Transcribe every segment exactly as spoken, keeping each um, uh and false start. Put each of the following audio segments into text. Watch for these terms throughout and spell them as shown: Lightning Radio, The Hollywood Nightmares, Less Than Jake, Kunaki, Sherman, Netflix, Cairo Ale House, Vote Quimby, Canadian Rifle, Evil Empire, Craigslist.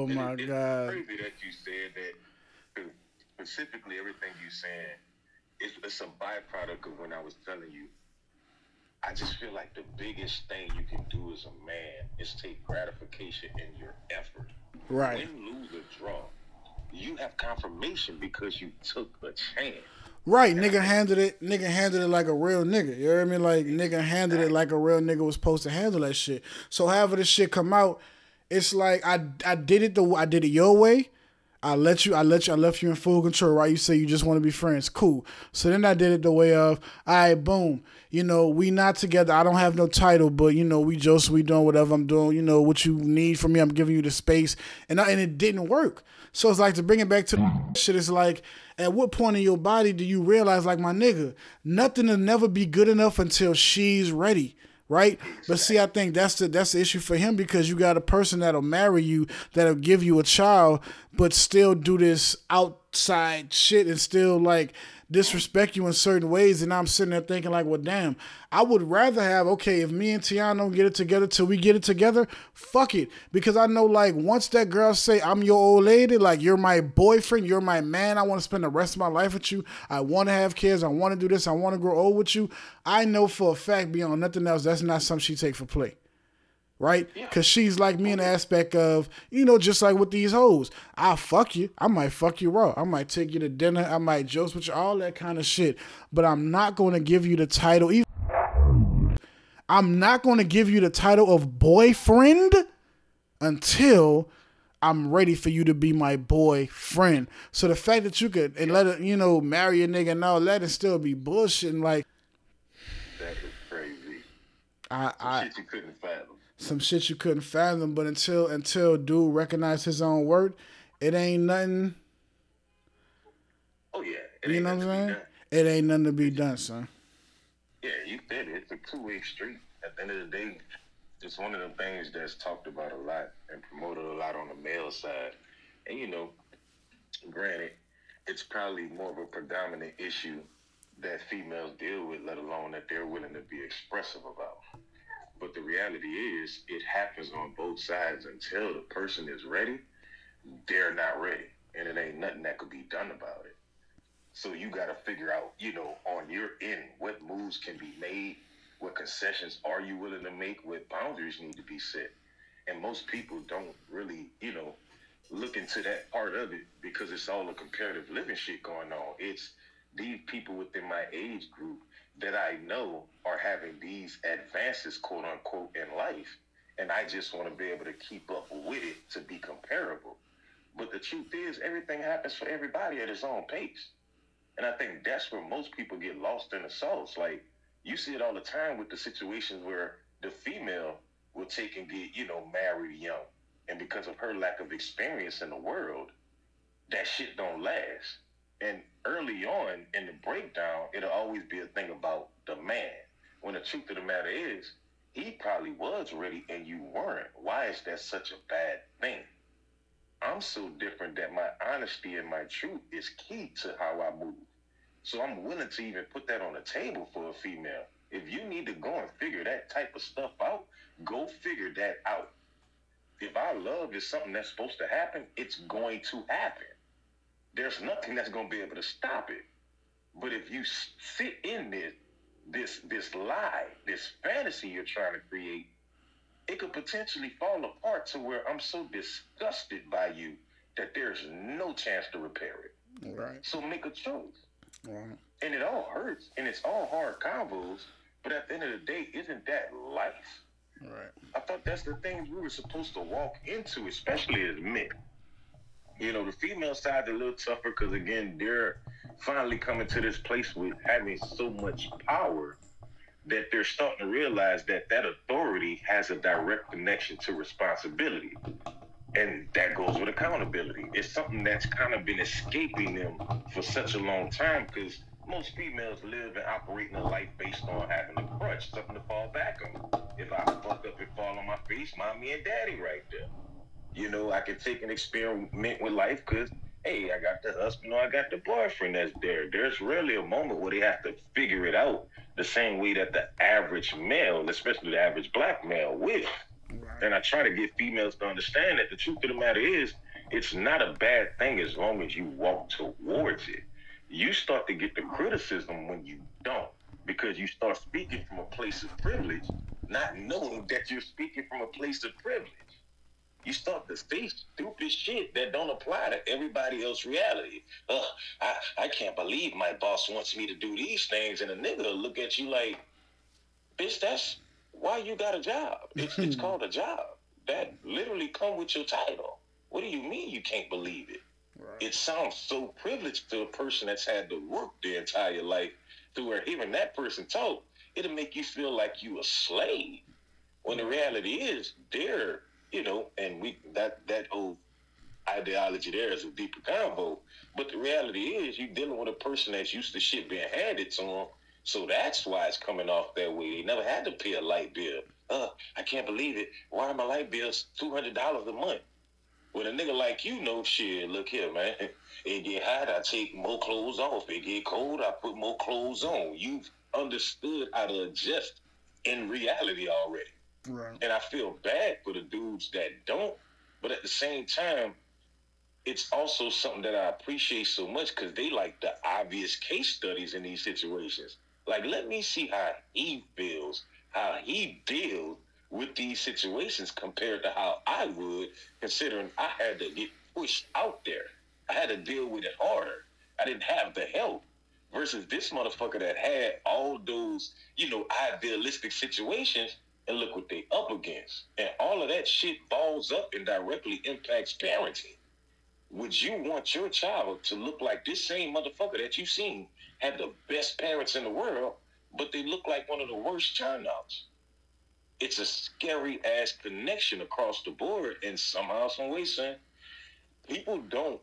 Oh and my it, God! It's crazy that you said that. Specifically, everything you saying is it's a byproduct of when I was telling you. I just feel like the biggest thing you can do as a man is take gratification in your effort. Right. When you lose a draw, you have confirmation because you took a chance. Right, and nigga I mean, handled it. Nigga handled it like a real nigga. You know what I mean? Like nigga handled it like a real nigga was supposed to handle that shit. So however this shit come out, it's like I I did it the I did it your way. I let you, I let you, I left you in full control, right? You say you just want to be friends. Cool. So then I did it the way of, all right, boom. You know, we not together. I don't have no title, but you know, we just, we doing whatever I'm doing. You know, what you need from me, I'm giving you the space. And I, and it didn't work. So it's like to bring it back to the shit. It's like, at what point in your body do you realize, like my nigga, nothing will never be good enough until she's ready. Right, but see, I think that's the that's the issue for him because you got a person that'll marry you, that'll give you a child, but still do this outside shit and still like disrespect you in certain ways. And I'm sitting there thinking like, well, damn, I would rather have okay if me and Tiana don't get it together till we get it together, fuck it, because I know like once that girl say I'm your old lady, like you're my boyfriend, you're my man, I want to spend the rest of my life with you, I want to have kids, I want to do this, I want to grow old with you. I know for a fact beyond nothing else that's not something she take for play. Right? Because she's like me in the aspect of, you know, just like with these hoes. I'll fuck you. I might fuck you raw. I might take you to dinner. I might joke with you, all that kind of shit. But I'm not going to give you the title. I'm not going to give you the title of boyfriend until I'm ready for you to be my boyfriend. So the fact that you could, and let her, you know, marry a nigga and all that and still be bullshitting, like. That is crazy. I, I, shit you couldn't fathom. Some shit you couldn't fathom, but until until dude recognized his own worth, it ain't nothing. Oh yeah, it you know what I'm saying? It ain't nothing to be done, son. Yeah, you said it. It's a two-way street. At the end of the day, it's one of the things that's talked about a lot and promoted a lot on the male side. And you know, granted, it's probably more of a predominant issue that females deal with, let alone that they're willing to be expressive about. But the reality is, it happens on both sides. Until the person is ready, they're not ready. And it ain't nothing that could be done about it. So you got to figure out, you know, on your end, what moves can be made, what concessions are you willing to make, what boundaries need to be set. And most people don't really, you know, look into that part of it because it's all a comparative living shit going on. It's these people within my age group that I know are having these advances, quote unquote, in life. And I just want to be able to keep up with it to be comparable. But the truth is, everything happens for everybody at its own pace. And I think that's where most people get lost in the sauce. Like, you see it all the time with the situations where the female will take and get, you know, married young. And because of her lack of experience in the world, that shit don't last. And early on in the breakdown, it'll always be a thing about the man. When the truth of the matter is, he probably was ready and you weren't. Why is that such a bad thing? I'm so different that my honesty and my truth is key to how I move. So I'm willing to even put that on the table for a female. If you need to go and figure that type of stuff out, go figure that out. If our love is something that's supposed to happen, it's going to happen. There's nothing that's going to be able to stop it. But if you sit in this, this, this lie, this fantasy you're trying to create, it could potentially fall apart to where I'm so disgusted by you that there's no chance to repair it. Right. So make a choice. Right. And it all hurts, and it's all hard combos, but at the end of the day, isn't that life? Right. I thought that's the thing we were supposed to walk into, especially as men. You know, the female side is a little tougher because, again, they're finally coming to this place with having so much power that they're starting to realize that that authority has a direct connection to responsibility. And that goes with accountability. It's something that's kind of been escaping them for such a long time because most females live and operate in a life based on having a crutch, something to fall back on. If I fuck up and fall on my face, mommy and daddy right there. You know, I can take an experiment with life because, hey, I got the husband or I got the boyfriend that's there. There's rarely a moment where they have to figure it out the same way that the average male, especially the average black male, will. Right. and I try to get females to understand that the truth of the matter is, it's not a bad thing as long as you walk towards it. You start to get the criticism when you don't, because you start speaking from a place of privilege, not knowing that you're speaking from a place of privilege. You start to say stupid shit that don't apply to everybody else's reality. Ugh, I, I can't believe my boss wants me to do these things, and a nigga will look at you like, bitch, that's why you got a job. It's, it's called a job. That literally come with your title. What do you mean you can't believe it? Right. It sounds so privileged to a person that's had to work their entire life, to where hearing that person talk, it'll make you feel like you a slave. When the reality is, they're, you know, and we that that old ideology there is a deeper convo. But the reality is, you're dealing with a person that's used to shit being handed to them, so that's why it's coming off that way. They never had to pay a light bill. Uh, I can't believe it. Why are my light bills two hundred dollars a month? With a nigga like you, know, shit, look here, man. It get hot, I take more clothes off. It get cold, I put more clothes on. You've understood how to adjust in reality already. Right. And I feel bad for the dudes that don't. But at the same time, it's also something that I appreciate so much, because they like the obvious case studies in these situations. Like, let me see how he feels, how he deals with these situations compared to how I would, considering I had to get pushed out there. I had to deal with it harder. I didn't have the help. Versus this motherfucker that had all those, you know, idealistic situations, and look what they up against. And all of that shit balls up and directly impacts parenting. Would you want your child to look like this same motherfucker that you seen had the best parents in the world, but they look like one of the worst turnouts? It's a scary-ass connection across the board, and somehow, some way, son, people don't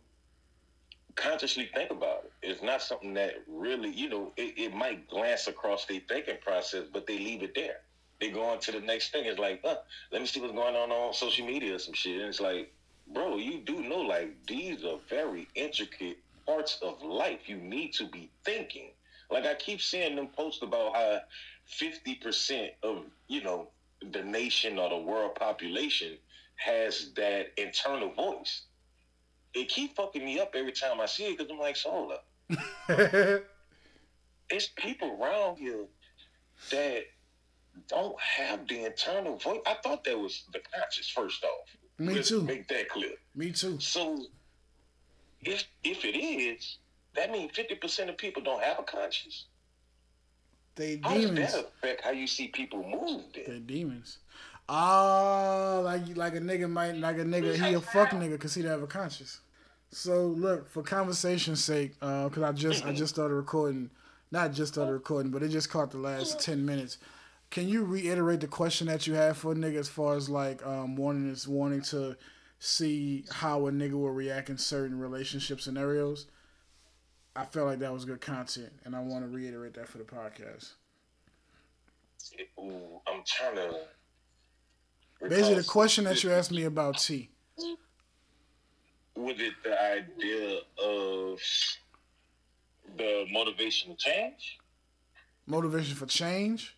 consciously think about it. It's not something that really, you know, it, it might glance across their thinking process, but they leave it there. They go on to the next thing. It's like, huh, let me see what's going on on social media or some shit. And it's like, bro, you do know, like, these are very intricate parts of life you need to be thinking. Like, I keep seeing them post about how fifty percent of, you know, the nation or the world population has that internal voice. It keep fucking me up every time I see it, because I'm like, so hold up. It's people around here that don't have the internal voice. I thought that was the conscious, first off. Me Let's too. Make that clear. Me too. So if if it is, that means fifty percent of people don't have a conscience. They how demons. Does that affect how you see people move then? They're demons. Ah, uh, like like a nigga might like a nigga he a fuck nigga cause he don't have a conscience. So look, for conversation's sake, uh, cause I just I just started recording, not just started recording, but it just caught the last ten minutes. Can you reiterate the question that you had for a nigga as far as like um wanting is wanting to see how a nigga will react in certain relationship scenarios? I felt like that was good content, and I want to reiterate that for the podcast. Ooh, I'm trying to. Basically, the question that you asked me about T. Was it the idea of the motivation to change? Motivation for change?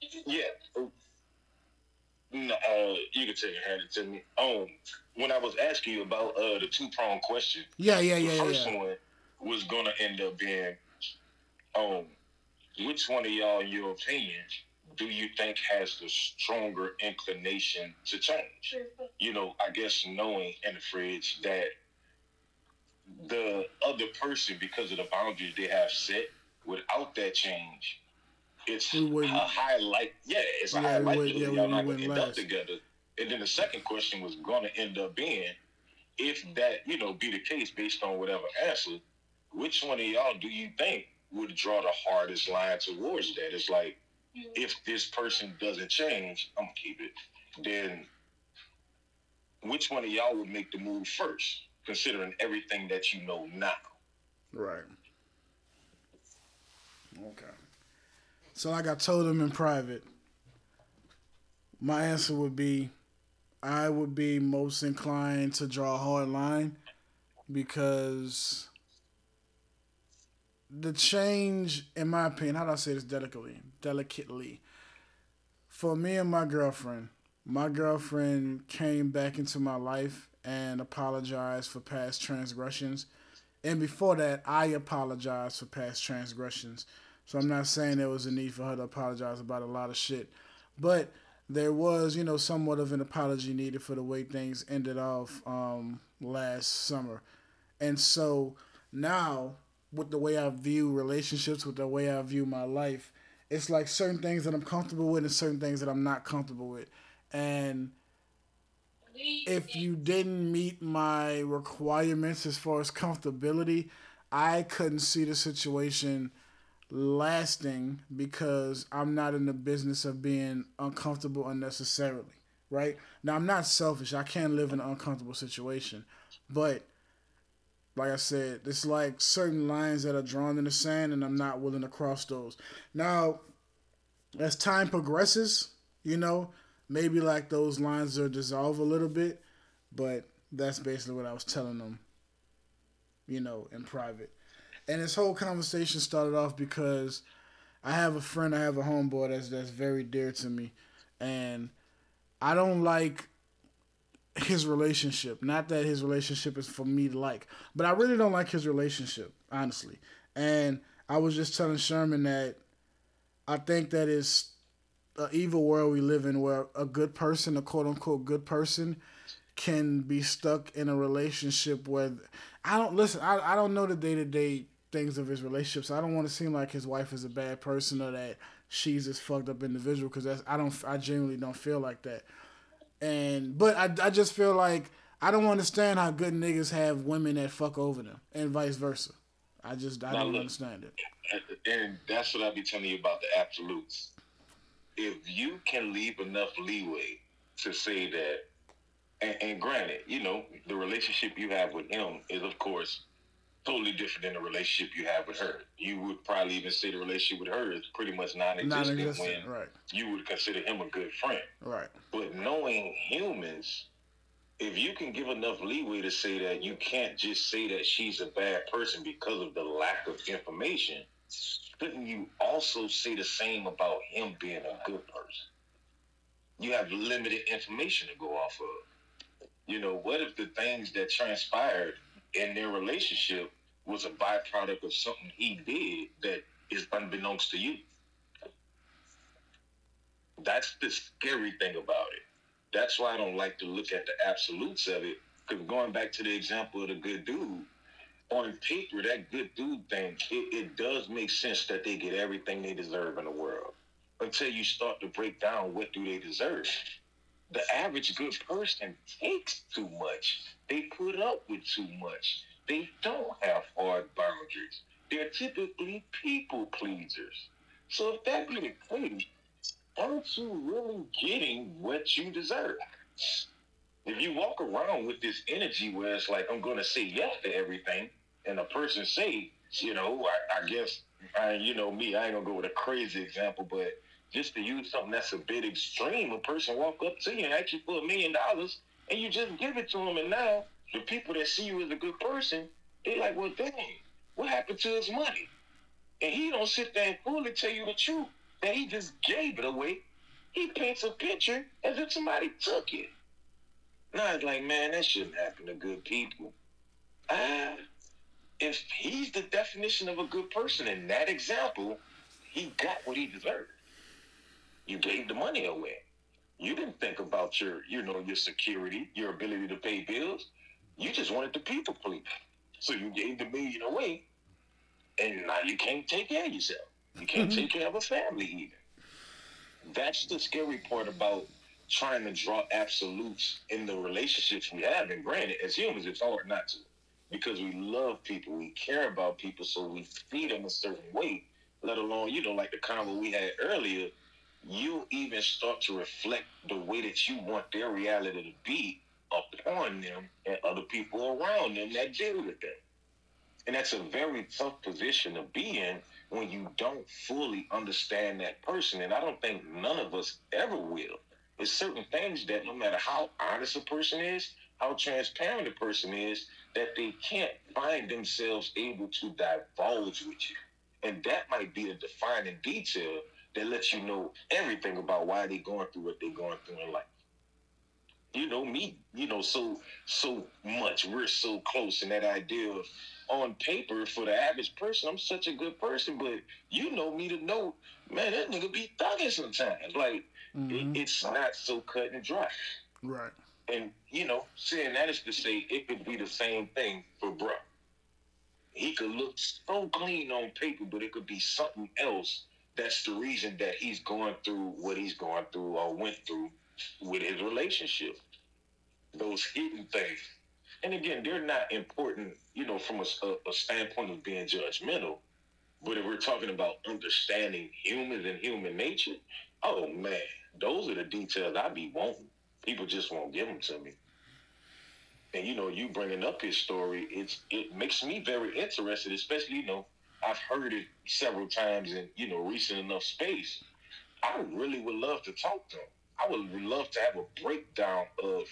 Yeah. No, uh, you can take it, hand it to me. Um, when I was asking you about uh, the two-pronged question. Yeah, yeah, yeah, the first yeah. one was going to end up being, um, which one of y'all, in your opinion, do you think has the stronger inclination to change? You know, I guess knowing in the fridge that the other person, because of the boundaries they have set, without that change, it's a high like yeah, it's yeah, a high likelihood yeah, y'all not gonna end last. Up together. And then the second question was gonna end up being, if that, you know, be the case based on whatever answer, which one of y'all do you think would draw the hardest line towards that? It's like, if this person doesn't change, I'm gonna keep it. Then which one of y'all would make the move first, considering everything that you know now? Right. Okay. So like I told him in private, my answer would be, I would be most inclined to draw a hard line, because the change, in my opinion, how do I say this delicately? Delicately. For me and my girlfriend, My girlfriend came back into my life and apologized for past transgressions. And before that, I apologized for past transgressions. So I'm not saying there was a need for her to apologize about a lot of shit. But there was, you know, somewhat of an apology needed for the way things ended off um, last summer. And so now, with the way I view relationships, with the way I view my life, it's like certain things that I'm comfortable with and certain things that I'm not comfortable with. And if you didn't meet my requirements as far as comfortability, I couldn't see the situation lasting because I'm not in the business of being uncomfortable unnecessarily, right? Now, I'm not selfish. I can live in an uncomfortable situation. But like I said, it's like certain lines that are drawn in the sand, and I'm not willing to cross those. Now, as time progresses, you know, maybe like those lines will dissolve a little bit, but that's basically what I was telling them, you know, in private. And this whole conversation started off because I have a friend, I have a homeboy that's that's very dear to me, and I don't like his relationship. Not that his relationship is for me to like, but I really don't like his relationship, honestly. And I was just telling Sherman that I think that it's an evil world we live in where a good person, a quote-unquote good person, can be stuck in a relationship where... I don't... Listen, I, I don't know the day-to-day things of his relationship, so I don't want to seem like his wife is a bad person or that she's this fucked-up individual, because that's I don't... I genuinely don't feel like that. And... But I, I just feel like I don't understand how good niggas have women that fuck over them, and vice versa. I just... I now don't look, understand it. And that's what I be telling you about the absolutes. If you can leave enough leeway to say that, and, and granted, you know, the relationship you have with him is, of course, totally different than the relationship you have with her. You would probably even say the relationship with her is pretty much non-existent, non-existent when right. You would consider him a good friend. Right. But knowing humans, if you can give enough leeway to say that you can't just say that she's a bad person because of the lack of information, shouldn't you also say the same about him being a good person? You have limited information to go off of. You know, what if the things that transpired in their relationship was a byproduct of something he did that is unbeknownst to you? That's the scary thing about it. That's why I don't like to look at the absolutes of it, because going back to the example of the good dude, on paper, that good dude thing, it, it does make sense that they get everything they deserve in the world. Until you start to break down what do they deserve. The average good person takes too much. They put up with too much. They don't have hard boundaries. They're typically people pleasers. So if that's the case, aren't you really getting what you deserve? If you walk around with this energy where it's like, I'm going to say yes to everything, and a person say, you know, I, I guess, I, you know me, I ain't going to go with a crazy example, but just to use something that's a bit extreme, a person walk up to you and ask you for a million dollars, and you just give it to them, and now the people that see you as a good person, they like, well, dang, what happened to his money? And he don't sit there and fully tell you the truth, that he just gave it away. He paints a picture as if somebody took it. No, it's like, man, that shouldn't happen to good people. Uh, if he's the definition of a good person in that example, he got what he deserved. You gave the money away. You didn't think about your, you know, your security, your ability to pay bills. You just wanted the people please. So you gave the million away, and now you can't take care of yourself. You can't take care of a family either. That's the scary part about trying to draw absolutes in the relationships we have. And granted, as humans, it's hard not to, because we love people, we care about people, so we feed them a certain way, let alone, you know, like the convo we had earlier, you even start to reflect the way that you want their reality to be upon them and other people around them that deal with them. And that's a very tough position to be in when you don't fully understand that person. And I don't think none of us ever will. There's certain things that no matter how honest a person is, how transparent a person is, that they can't find themselves able to divulge with you. And that might be a defining detail that lets you know everything about why they're going through what they're going through in life. you know me, you know, so so much. We're so close in that idea of, on paper, for the average person, I'm such a good person, but you know me to know, man, that nigga be thugging sometimes. Like, mm-hmm. it, it's not so cut and dry. Right. And, you know, saying that is to say it could be the same thing for bro. He could look so clean on paper, but it could be something else. That's the reason that he's going through what he's going through or went through with his relationship. Those hidden things. And again, they're not important, you know, from a, a standpoint of being judgmental. But if we're talking about understanding humans and human nature, oh, man, those are the details I be wanting. People just won't give them to me. And, you know, you bringing up his story, it's it makes me very interested, especially, you know, I've heard it several times in, you know, recent enough space. I really would love to talk to him. I would love to have a breakdown of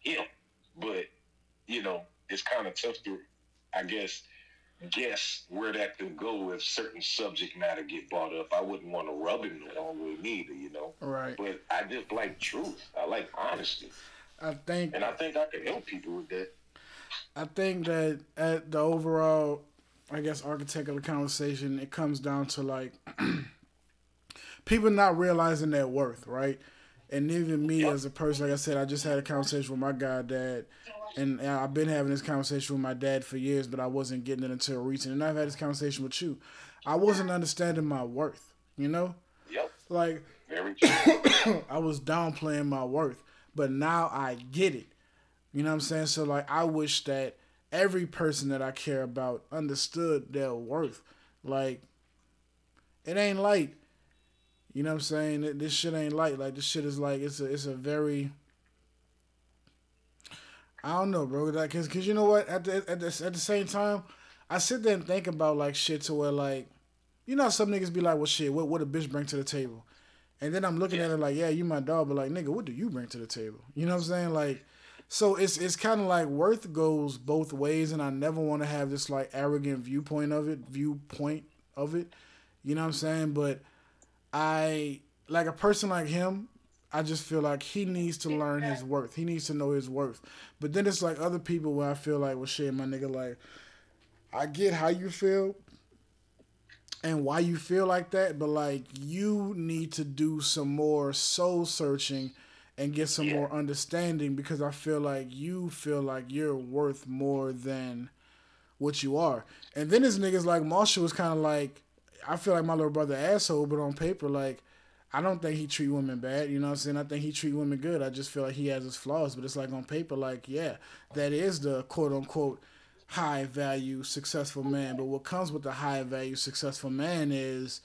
him. But, you know, it's kind of tough to, I guess, guess where that could go if certain subject matter get brought up. I wouldn't want to rub him the wrong way either, you know. Right. But I just like truth. I like honesty. I think, and I think I can help people with that. I think that at the overall, I guess, architect of the conversation, it comes down to, like, people not realizing their worth, right? And even me as a person, like I said, I just had a conversation with my goddad, and I've been having this conversation with my dad for years, but I wasn't getting it until recently. And I've had this conversation with you. I wasn't understanding my worth, you know? Yep. Like, very true. I was downplaying my worth, but now I get it. You know what I'm saying? So, like, I wish that every person that I care about understood their worth. Like, it ain't light. You know what I'm saying? This shit ain't light. Like, this shit is like, it's a, it's a very, I don't know, bro. Like, cause, cause you know what? At the, at the, at the same time, I sit there and think about, like, shit to where, like, you know, some niggas be like, well, shit, what, what a bitch bring to the table? And then I'm looking yeah. at it like, yeah, you my dog, but, like, nigga, what do you bring to the table? You know what I'm saying? Like, so it's it's kind of like worth goes both ways, and I never want to have this, like, arrogant viewpoint of it, viewpoint of it. You know what I'm saying? But I, like a person like him, I just feel like he needs to learn his worth. He needs to know his worth. But then it's like other people where I feel like, well, shit, my nigga, like, I get how you feel and why you feel like that, but, like, you need to do some more soul searching and get some yeah. more understanding, because I feel like you feel like you're worth more than what you are. And then this niggas like Marshall was kind of like, I feel like my little brother asshole, but on paper, like, I don't think he treat women bad, you know what I'm saying? I think he treat women good. I just feel like he has his flaws, but it's like on paper, like, yeah, that is the quote-unquote high-value successful man, but what comes with the high-value successful man is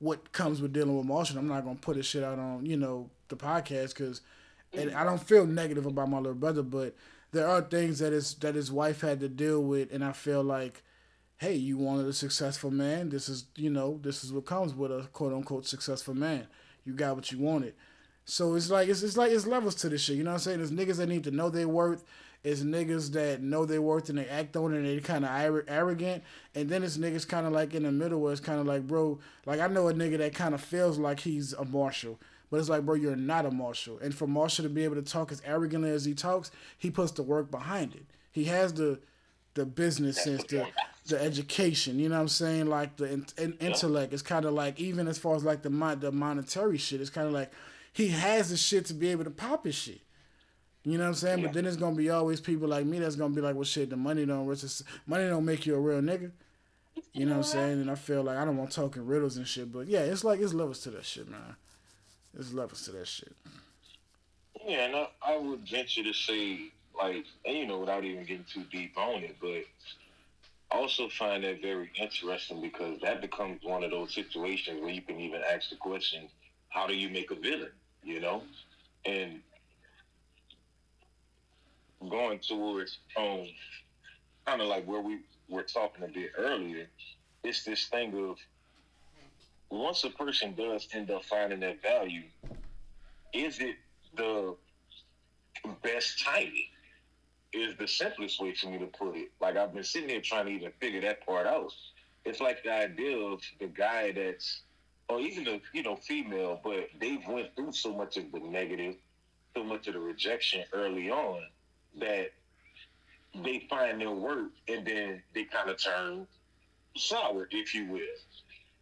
what comes with dealing with Marshall. I'm not going to put his shit out on, you know, the podcast, because I don't feel negative about my little brother, but there are things that his, that his wife had to deal with, and I feel like, hey, you wanted a successful man. This is, you know, this is what comes with a quote-unquote successful man. You got what you wanted. So it's like, it's, it's like, it's levels to this shit. You know what I'm saying? There's niggas that need to know their worth. There's niggas that know their worth and they act on it and they kind of arrogant. And then there's niggas kind of like in the middle where it's kind of like, bro, like, I know a nigga that kind of feels like he's a marshal. But it's like, bro, you're not a marshal. And for Marshall to be able to talk as arrogantly as he talks, he puts the work behind it. He has the the business sense, the, the education, you know what I'm saying? Like, the in, in, intellect. It's kind of like, even as far as like the, the monetary shit, it's kind of like he has the shit to be able to pop his shit. You know what I'm saying? Yeah. But then there's going to be always people like me that's going to be like, well, shit, the money don't, money don't make you a real nigga. You know what I'm saying? And I feel like I don't want talking riddles and shit. But, yeah, it's like, it's levels to that shit, man. There's levels to that shit. Yeah, and I, I would venture to say, like, and, you know, without even getting too deep on it, but I also find that very interesting because that becomes one of those situations where you can even ask the question, how do you make a villain, you know? And going towards um, kind of like where we were talking a bit earlier, it's this thing of, once a person does end up finding that value, is it the best timing? Is the simplest way for me to put it. Like, I've been sitting there trying to even figure that part out. It's like the idea of the guy that's, or even the, you know, female, but they went through so much of the negative so much of the rejection early on that they find their work and then they kind of turn sour, if you will.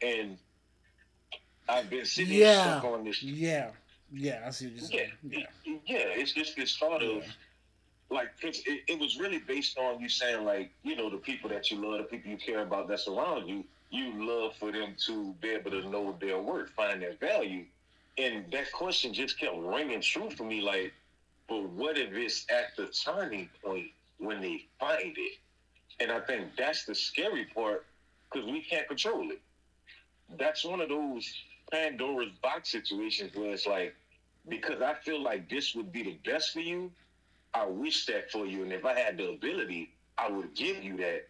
And I've been sitting yeah. stuck on this. Yeah, yeah, I see what you're saying. Yeah, yeah, yeah it's just this thought yeah. of, like, it, it was really based on you saying, like, you know, the people that you love, the people you care about that's around you, you love for them to be able to know their worth, find their value. And that question just kept ringing true for me, like, but what if it's at the turning point when they find it? And I think that's the scary part, because we can't control it. That's one of those Pandora's box situations where it's like, because I feel like this would be the best for you, I wish that for you. And if I had the ability, I would give you that.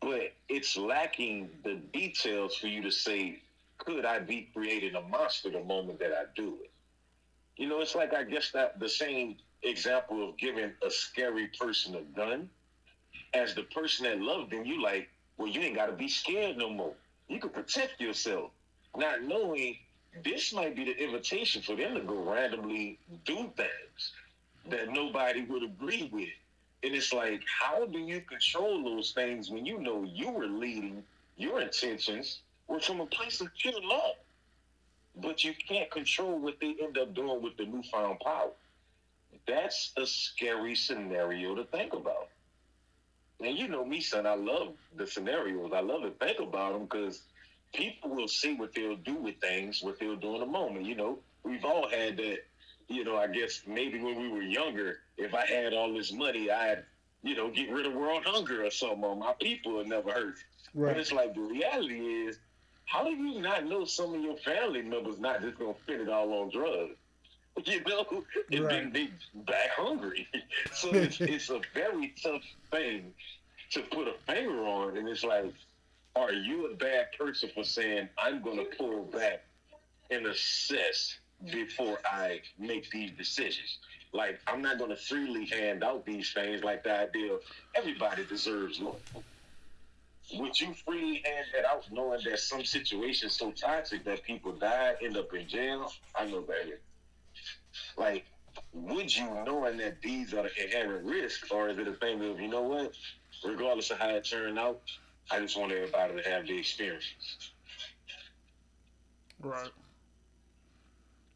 But it's lacking the details for you to say, could I be creating a monster the moment that I do it? You know, it's like, I guess that the same example of giving a scary person a gun as the person that loved them, you like, well, you ain't got to be scared no more. You can protect yourself, not knowing this might be the invitation for them to go randomly do things that nobody would agree with. And it's like, how do you control those things when you know you were leading your intentions were from a place of pure love, but you can't control what they end up doing with the newfound power? That's a scary scenario to think about. And you know me, son, I love the scenarios. I love to think about them because people will see what they'll do with things, what they'll do in a moment. You know, we've all had that. You know, I guess maybe when we were younger, if I had all this money, I'd, you know, get rid of world hunger or something. Or my people would never hurt. Right. But it's like, the reality is, how do you not know some of your family members not just going to fit it all on drugs? You know, and right. then they back hungry. So it's, it's a very tough thing to put a finger on. And it's like, are you a bad person for saying, I'm going to pull back and assess before I make these decisions? Like, I'm not going to freely hand out these things, like the idea of everybody deserves love. Would you freely hand that out knowing that some situations so toxic that people die, end up in jail? I know that. Like, would you, knowing that these are the inherent risks, or is it a thing of, you know what, regardless of how it turned out, I just want everybody to have the experience? Right.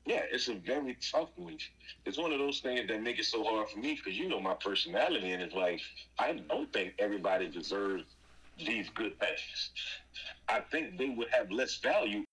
Yeah, it's a very tough one. It's one of those things that make it so hard for me, because you know my personality, and it's like, I don't think everybody deserves these good things. I think they would have less value